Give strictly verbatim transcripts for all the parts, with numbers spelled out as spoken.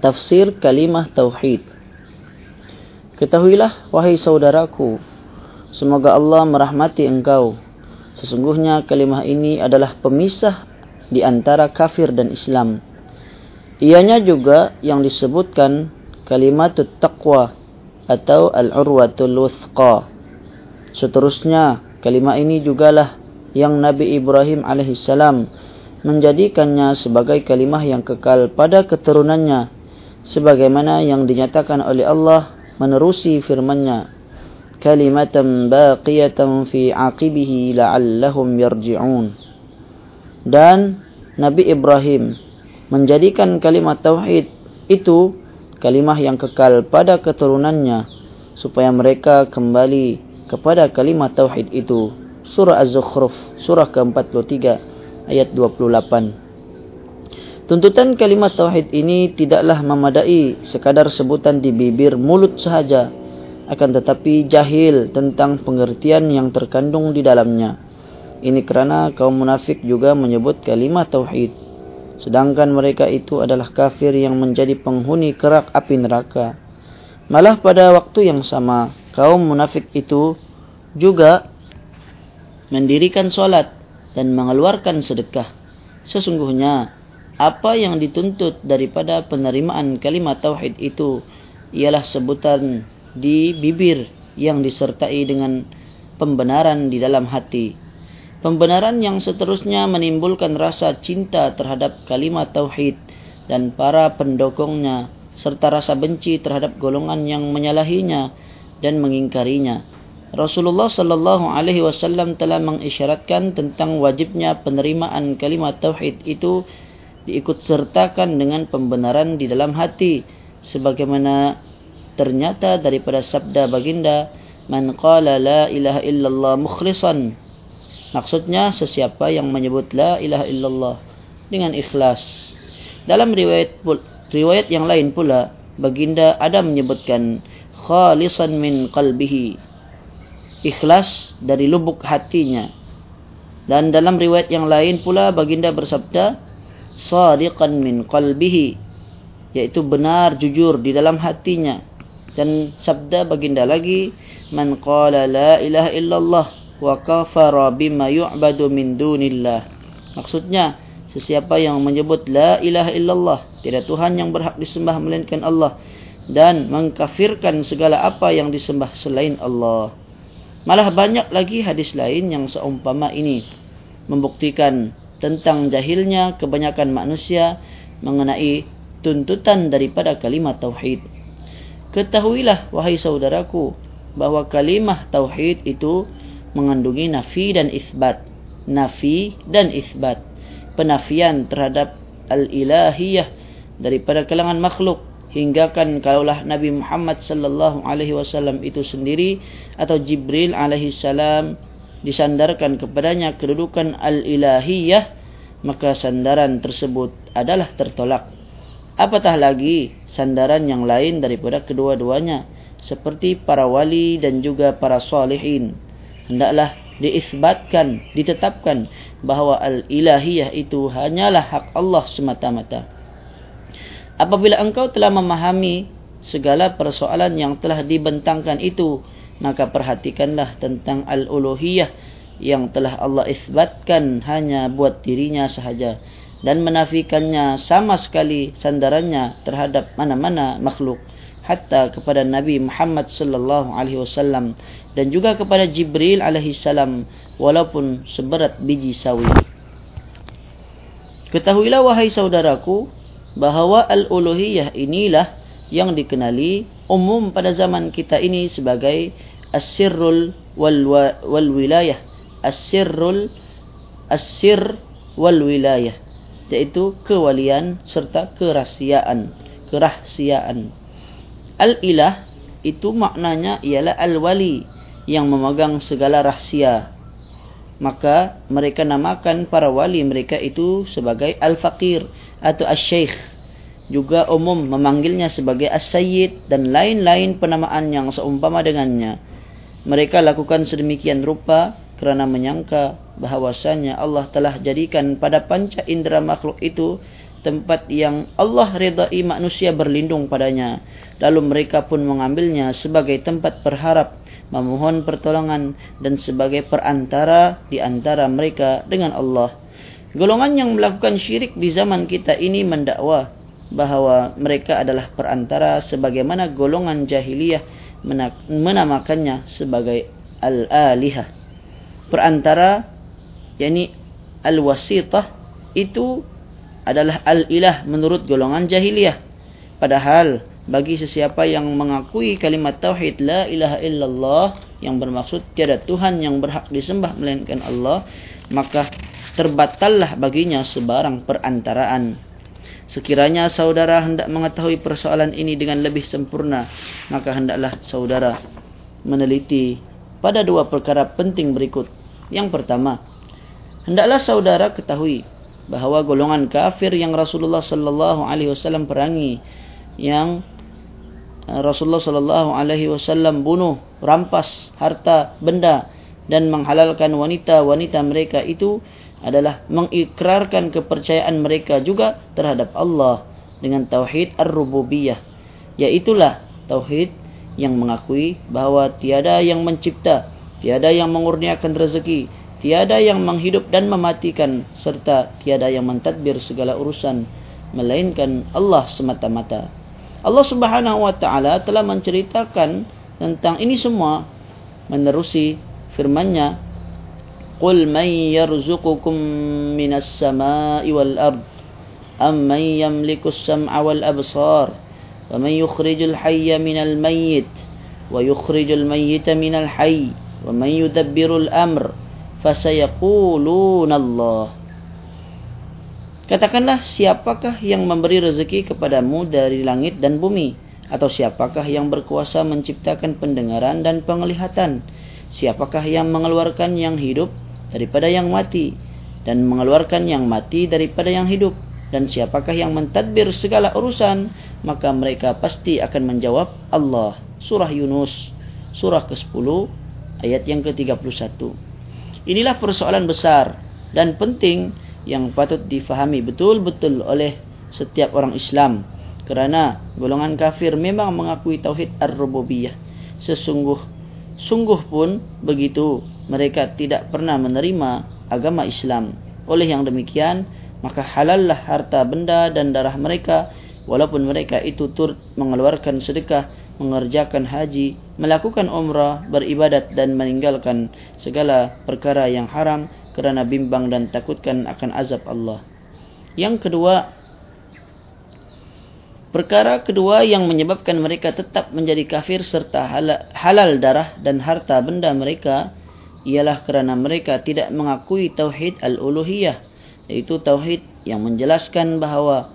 Tafsir kalimah tauhid. Ketahuilah wahai saudaraku, semoga Allah merahmati engkau, sesungguhnya kalimah ini adalah pemisah di antara kafir dan Islam. Ianya juga yang disebutkan kalimatut taqwa atau al-urwatul wuthqa. Seterusnya, kalimah ini jugalah yang Nabi Ibrahim alaihissalam menjadikannya sebagai kalimah yang kekal pada keturunannya, sebagaimana yang dinyatakan oleh Allah menerusi firman-Nya, kalimatan baqiyatan fi aqibihi la'allahum yarji'un. Dan Nabi Ibrahim menjadikan kalimat tauhid itu kalimah yang kekal pada keturunannya, supaya mereka kembali kepada kalimat tauhid itu. Surah Az-Zukhruf, surah ke empat puluh tiga ayat dua puluh lapan. Tuntutan kalimat tauhid ini tidaklah memadai sekadar sebutan di bibir mulut sahaja, akan tetapi jahil tentang pengertian yang terkandung di dalamnya. Ini kerana kaum munafik juga menyebut kalimah tauhid, sedangkan mereka itu adalah kafir yang menjadi penghuni kerak api neraka. Malah pada waktu yang sama, kaum munafik itu juga mendirikan solat dan mengeluarkan sedekah. Sesungguhnya, apa yang dituntut daripada penerimaan kalimat tauhid itu ialah sebutan di bibir yang disertai dengan pembenaran di dalam hati, pembenaran yang seterusnya menimbulkan rasa cinta terhadap kalimat tauhid dan para pendokongnya, serta rasa benci terhadap golongan yang menyalahinya dan mengingkarinya. Rasulullah sallallahu alaihi wasallam telah mengisyaratkan tentang wajibnya penerimaan kalimat tauhid itu diikutsertakan dengan pembenaran di dalam hati, sebagaimana ternyata daripada sabda baginda, man qala la ilaha illallah mukhlishan, maksudnya sesiapa yang menyebut la ilaha illallah dengan ikhlas. Dalam riwayat riwayat yang lain pula, baginda ada menyebutkan khalisan min qalbihi, ikhlas dari lubuk hatinya. Dan dalam riwayat yang lain pula baginda bersabda sadiqan min qalbihi, yaitu benar jujur di dalam hatinya. Dan sabda baginda lagi, man qala la ilaha illallah wa kafara bima yu'badu min dunillah, maksudnya sesiapa yang menyebut la ilaha illallah, tiada Tuhan yang berhak disembah melainkan Allah, dan mengkafirkan segala apa yang disembah selain Allah. Malah banyak lagi hadis lain yang seumpama ini membuktikan tentang jahilnya kebanyakan manusia mengenai tuntutan daripada kalimat tauhid. Ketahuilah wahai saudaraku, bahwa kalimah tauhid itu mengandungi nafi dan isbat. Nafi dan isbat, penafian terhadap al-ilahiyah daripada kalangan makhluk, hinggakan kalaulah Nabi Muhammad sallallahu alaihi wasallam itu sendiri atau Jibril alaihi salam disandarkan kepadanya kedudukan al-ilahiyah, maka sandaran tersebut adalah tertolak. Apatah lagi sandaran yang lain daripada kedua-duanya, seperti para wali dan juga para salihin. Hendaklah diisbatkan, ditetapkan bahawa al-ilahiyah itu hanyalah hak Allah semata-mata. Apabila engkau telah memahami segala persoalan yang telah dibentangkan itu, maka perhatikanlah tentang al-uluhiyah yang telah Allah isbatkan hanya buat dirinya sahaja, dan menafikannya sama sekali sandarannya terhadap mana-mana makhluk, hatta kepada Nabi Muhammad sallallahu alaihi wasallam dan juga kepada Jibril alaihi salam, walaupun seberat biji sawi. Ketahuilah wahai saudaraku, bahawa al-uluhiyah inilah yang dikenali umum pada zaman kita ini sebagai as-sirrul wal wilayah, as-sirrul as-sir wal wilayah, yaitu kewalian serta kerahsiaan. Kerahsiaan. Al-ilah itu maknanya ialah al-wali yang memegang segala rahsia. Maka mereka namakan para wali mereka itu sebagai al-faqir atau as-syaikh. Juga umum memanggilnya sebagai as-sayyid dan lain-lain penamaan yang seumpama dengannya. Mereka lakukan sedemikian rupa kerana menyangka bahawasanya Allah telah jadikan pada panca indera makhluk itu tempat yang Allah redai manusia berlindung padanya. Lalu mereka pun mengambilnya sebagai tempat berharap, memohon pertolongan, dan sebagai perantara di antara mereka dengan Allah. Golongan yang melakukan syirik di zaman kita ini mendakwa bahawa mereka adalah perantara, sebagaimana golongan jahiliyah menamakannya sebagai al-alihah. Perantara, yakni al-wasitah, itu adalah al-ilah menurut golongan jahiliyah. Padahal bagi sesiapa yang mengakui kalimat tauhid la ilaha illallah, yang bermaksud tiada Tuhan yang berhak disembah melainkan Allah, maka terbatallah baginya sebarang perantaraan. Sekiranya saudara hendak mengetahui persoalan ini dengan lebih sempurna, maka hendaklah saudara meneliti pada dua perkara penting berikut. Yang pertama, hendaklah saudara ketahui bahawa golongan kafir yang Rasulullah sallallahu alaihi wasallam perangi, yang Rasulullah sallallahu alaihi wasallam bunuh, rampas harta benda dan menghalalkan wanita-wanita mereka, itu adalah mengikrarkan kepercayaan mereka juga terhadap Allah dengan tauhid ar-rububiyah, yaitulah tauhid yang mengakui bahawa tiada yang mencipta, tiada yang mengurniakan rezeki, tiada yang menghidup dan mematikan, serta tiada yang mentadbir segala urusan melainkan Allah semata-mata. Allah Subhanahu wa taala telah menceritakan tentang ini semua menerusi firman-Nya, قُلْ مَنْ يَرْزُقُكُمْ مِنَ السَّمَاءِ وَالْأَرْضِ أَمَّنْ يَمْلِكُ السَّمْعَ وَالْأَبْصَارِ وَمَنْ يُخْرِجُ الْحَيَّ مِنَ الْمَيِّتِ وَيُخْرِجُ الْمَيِّتَ مِنَ الْحَيِّ وَمَنْ يُدَبِّرُ الْأَمْرِ فَسَيَقُولُونَ اللَّهُ. Katakanlah, siapakah yang memberi rezeki kepadamu dari langit dan bumi? Atau siapakah yang berkuasa menciptakan pendengaran dan penglihatan? Siapakah yang mengeluarkan yang hidup daripada yang mati, dan mengeluarkan yang mati daripada yang hidup, dan siapakah yang mentadbir segala urusan? Maka mereka pasti akan menjawab Allah. Surah Yunus, surah ke sepuluh, ayat yang ke tiga puluh satu. Inilah persoalan besar dan penting yang patut difahami betul-betul oleh setiap orang Islam, kerana golongan kafir memang mengakui tauhid ar-rububiyah. Sesungguh sungguh pun begitu, mereka tidak pernah menerima agama Islam. Oleh yang demikian, maka halallah harta benda dan darah mereka, walaupun mereka itu turut mengeluarkan sedekah, mengerjakan haji, melakukan umrah, beribadat, dan meninggalkan segala perkara yang haram kerana bimbang dan takutkan akan azab Allah. Yang kedua, perkara kedua yang menyebabkan mereka tetap menjadi kafir serta halal darah dan harta benda mereka, ialah kerana mereka tidak mengakui tauhid al-uluhiyah, iaitu tauhid yang menjelaskan bahawa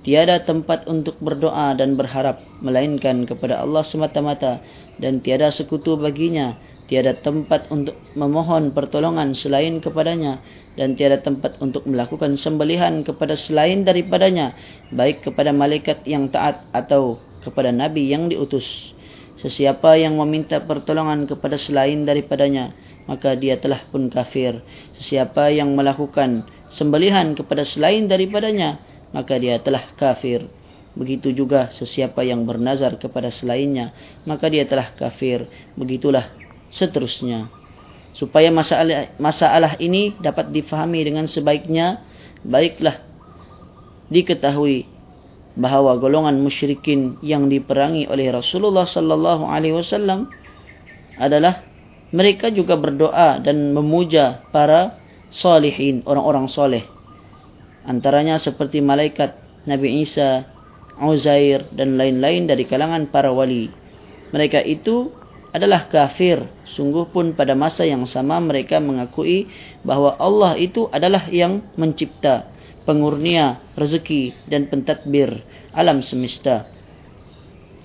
tiada tempat untuk berdoa dan berharap melainkan kepada Allah semata-mata, dan tiada sekutu baginya, tiada tempat untuk memohon pertolongan selain kepadanya, dan tiada tempat untuk melakukan sembelihan kepada selain daripadanya, baik kepada malaikat yang taat atau kepada nabi yang diutus. Sesiapa yang meminta pertolongan kepada selain daripadanya, maka dia telah pun kafir. Sesiapa yang melakukan sembelihan kepada selain daripadanya, maka dia telah kafir. Begitu juga sesiapa yang bernazar kepada selainnya, maka dia telah kafir. Begitulah seterusnya. Supaya masalah, masalah ini dapat difahami dengan sebaiknya, baiklah diketahui bahawa golongan musyrikin yang diperangi oleh Rasulullah sallallahu alaihi wasallam adalah mereka juga berdoa dan memuja para salihin, orang-orang soleh, antaranya seperti malaikat, Nabi Isa, Uzair, dan lain-lain dari kalangan para wali. Mereka itu adalah kafir. Sungguh pun pada masa yang sama mereka mengakui bahawa Allah itu adalah yang mencipta, pengurnia rezeki, dan pentadbir alam semesta.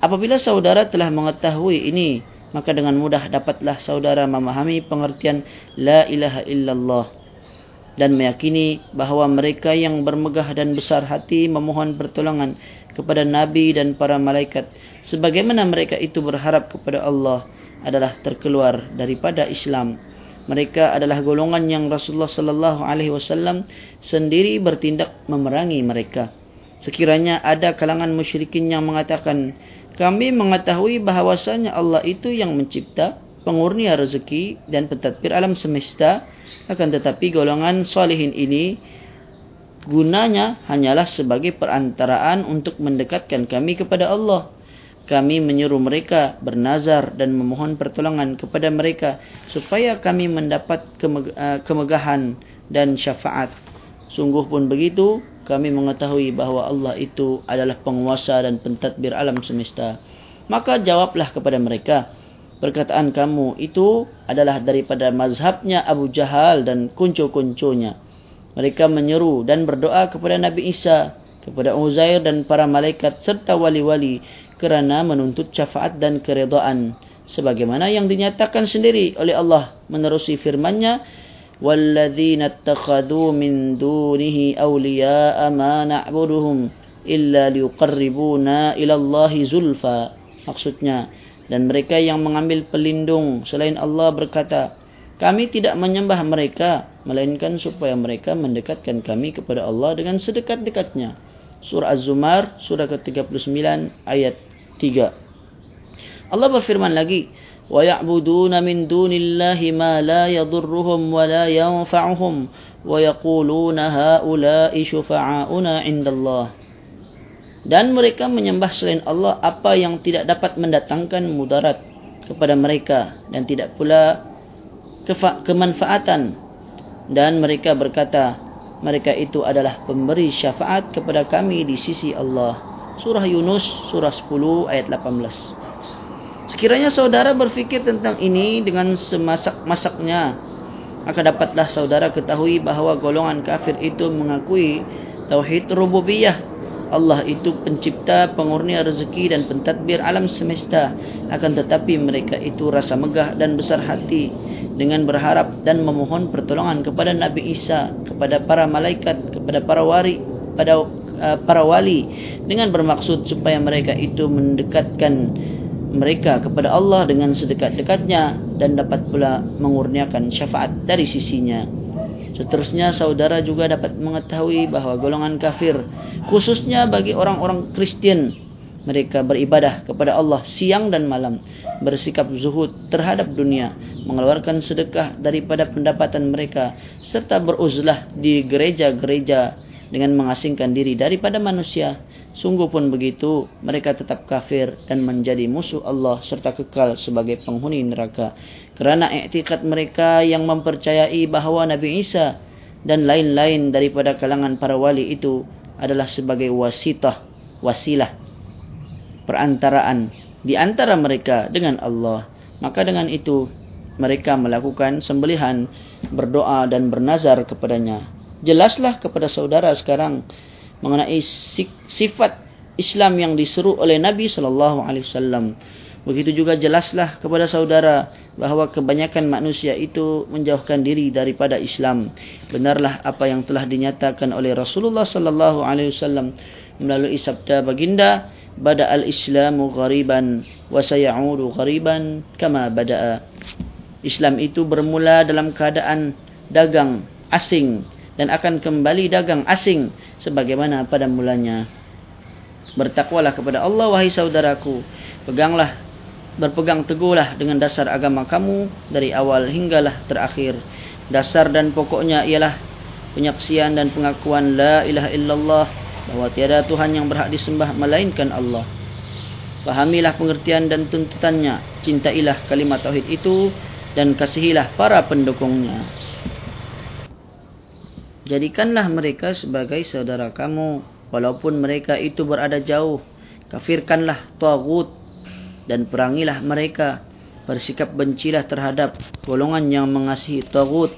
Apabila saudara telah mengetahui ini, maka dengan mudah dapatlah saudara memahami pengertian la ilaha illallah, dan meyakini bahawa mereka yang bermegah dan besar hati memohon pertolongan kepada nabi dan para malaikat, sebagaimana mereka itu berharap kepada Allah, adalah terkeluar daripada Islam. Mereka adalah golongan yang Rasulullah sallallahu alaihi wasallam sendiri bertindak memerangi mereka. Sekiranya ada kalangan musyrikin yang mengatakan, kami mengetahui bahawasanya Allah itu yang mencipta, pengurnia rezeki dan pentadbir alam semesta, akan tetapi golongan salihin ini gunanya hanyalah sebagai perantaraan untuk mendekatkan kami kepada Allah. Kami menyuruh mereka bernazar dan memohon pertolongan kepada mereka supaya kami mendapat kemegahan dan syafaat. Sungguh pun begitu, kami mengetahui bahawa Allah itu adalah penguasa dan pentadbir alam semesta. Maka jawablah kepada mereka, perkataan kamu itu adalah daripada mazhabnya Abu Jahal dan kuncu-kuncunya. Mereka menyeru dan berdoa kepada Nabi Isa, kepada Uzair dan para malaikat serta wali-wali kerana menuntut syafaat dan keredaan, sebagaimana yang dinyatakan sendiri oleh Allah menerusi firman-Nya, "Walladzina ittakhadhu min dunihi awliya'a ma na'buduhum illa liqarribuna ila Allahi zulfa." Maksudnya, dan mereka yang mengambil pelindung selain Allah berkata, kami tidak menyembah mereka, melainkan supaya mereka mendekatkan kami kepada Allah dengan sedekat-dekatnya. Surah Az-Zumar, surah ke tiga puluh sembilan, ayat tiga. Allah berfirman lagi, وَيَعْبُدُونَ مِنْ دُونِ اللَّهِ مَا لَا يَضُرُّهُمْ وَلَا يَنْفَعُهُمْ وَيَقُولُونَ هَؤُلَاءِ شُفَعَاؤُنَا عِنْدَ اللَّهِ. Dan mereka menyembah selain Allah apa yang tidak dapat mendatangkan mudarat kepada mereka dan tidak pula kemanfaatan. Dan mereka berkata, mereka itu adalah pemberi syafaat kepada kami di sisi Allah. Surah Yunus, surah sepuluh, ayat lapan belas. Sekiranya saudara berfikir tentang ini dengan semasak-masaknya, maka dapatlah saudara ketahui bahawa golongan kafir itu mengakui tauhid rububiyah. Allah itu pencipta, pengurnia rezeki dan pentadbir alam semesta. Akan tetapi mereka itu rasa megah dan besar hati dengan berharap dan memohon pertolongan kepada Nabi Isa, kepada para malaikat, kepada para wali, pada uh, para wali dengan bermaksud supaya mereka itu mendekatkan mereka kepada Allah dengan sedekat-dekatnya dan dapat pula mengurniakan syafaat dari sisinya. Seterusnya, saudara juga dapat mengetahui bahawa golongan kafir, khususnya bagi orang-orang Kristian, mereka beribadah kepada Allah siang dan malam, bersikap zuhud terhadap dunia, mengeluarkan sedekah daripada pendapatan mereka, serta beruzlah di gereja-gereja dengan mengasingkan diri daripada manusia. Sungguh pun begitu, mereka tetap kafir dan menjadi musuh Allah serta kekal sebagai penghuni neraka. Kerana i'tikad mereka yang mempercayai bahawa Nabi Isa dan lain-lain daripada kalangan para wali itu adalah sebagai wasitah, wasilah, perantaraan di antara mereka dengan Allah. Maka dengan itu, mereka melakukan sembelihan, berdoa dan bernazar kepadanya. Jelaslah kepada saudara sekarang mengenai sifat Islam yang diseru oleh Nabi sallallahu alaihi wasallam. Begitu juga jelaslah kepada saudara bahawa kebanyakan manusia itu menjauhkan diri daripada Islam. Benarlah apa yang telah dinyatakan oleh Rasulullah sallallahu alaihi wasallam melalui sabda baginda, "Bada al-Islamu ghariban wa sayaudu ghariban kama bada'a." Islam itu bermula dalam keadaan dagang asing dan akan kembali dagang asing sebagaimana pada mulanya. Bertakwalah kepada Allah, wahai saudaraku. Peganglah, berpegang teguhlah dengan dasar agama kamu dari awal hinggalah terakhir. Dasar dan pokoknya ialah penyaksian dan pengakuan la ilaha illallah, bahawa tiada Tuhan yang berhak disembah melainkan Allah. Fahamilah pengertian dan tuntutannya, cintailah kalimat tauhid itu dan kasihilah para pendukungnya. Jadikanlah mereka sebagai saudara kamu walaupun mereka itu berada jauh. Kafirkanlah tagut dan perangilah mereka. Bersikap bencilah terhadap golongan yang mengasihi tagut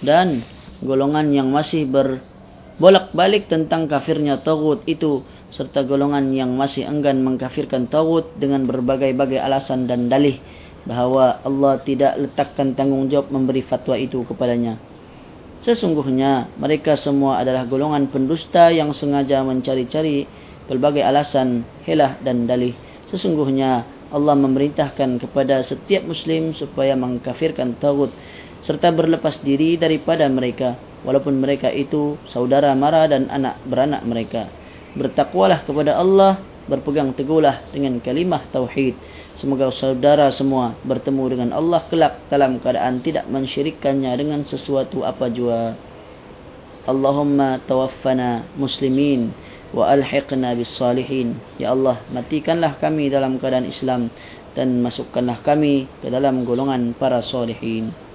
dan golongan yang masih berbolak-balik tentang kafirnya tagut itu, serta golongan yang masih enggan mengkafirkan tagut dengan berbagai-bagai alasan dan dalih bahawa Allah tidak letakkan tanggungjawab memberi fatwa itu kepadanya. Sesungguhnya mereka semua adalah golongan pendusta yang sengaja mencari-cari pelbagai alasan, helah dan dalih. Sesungguhnya Allah memerintahkan kepada setiap muslim supaya mengkafirkan tagut serta berlepas diri daripada mereka, walaupun mereka itu saudara mara dan anak beranak mereka. bertakwalah kepada Allah, berpegang teguhlah dengan kalimah tauhid. Semoga saudara semua bertemu dengan Allah kelak dalam keadaan tidak mensyirikkannya dengan sesuatu apa jua. Allahumma tawaffana muslimin wa alhiqna bis salihin. Ya Allah, matikanlah kami dalam keadaan Islam dan masukkanlah kami ke dalam golongan para salihin.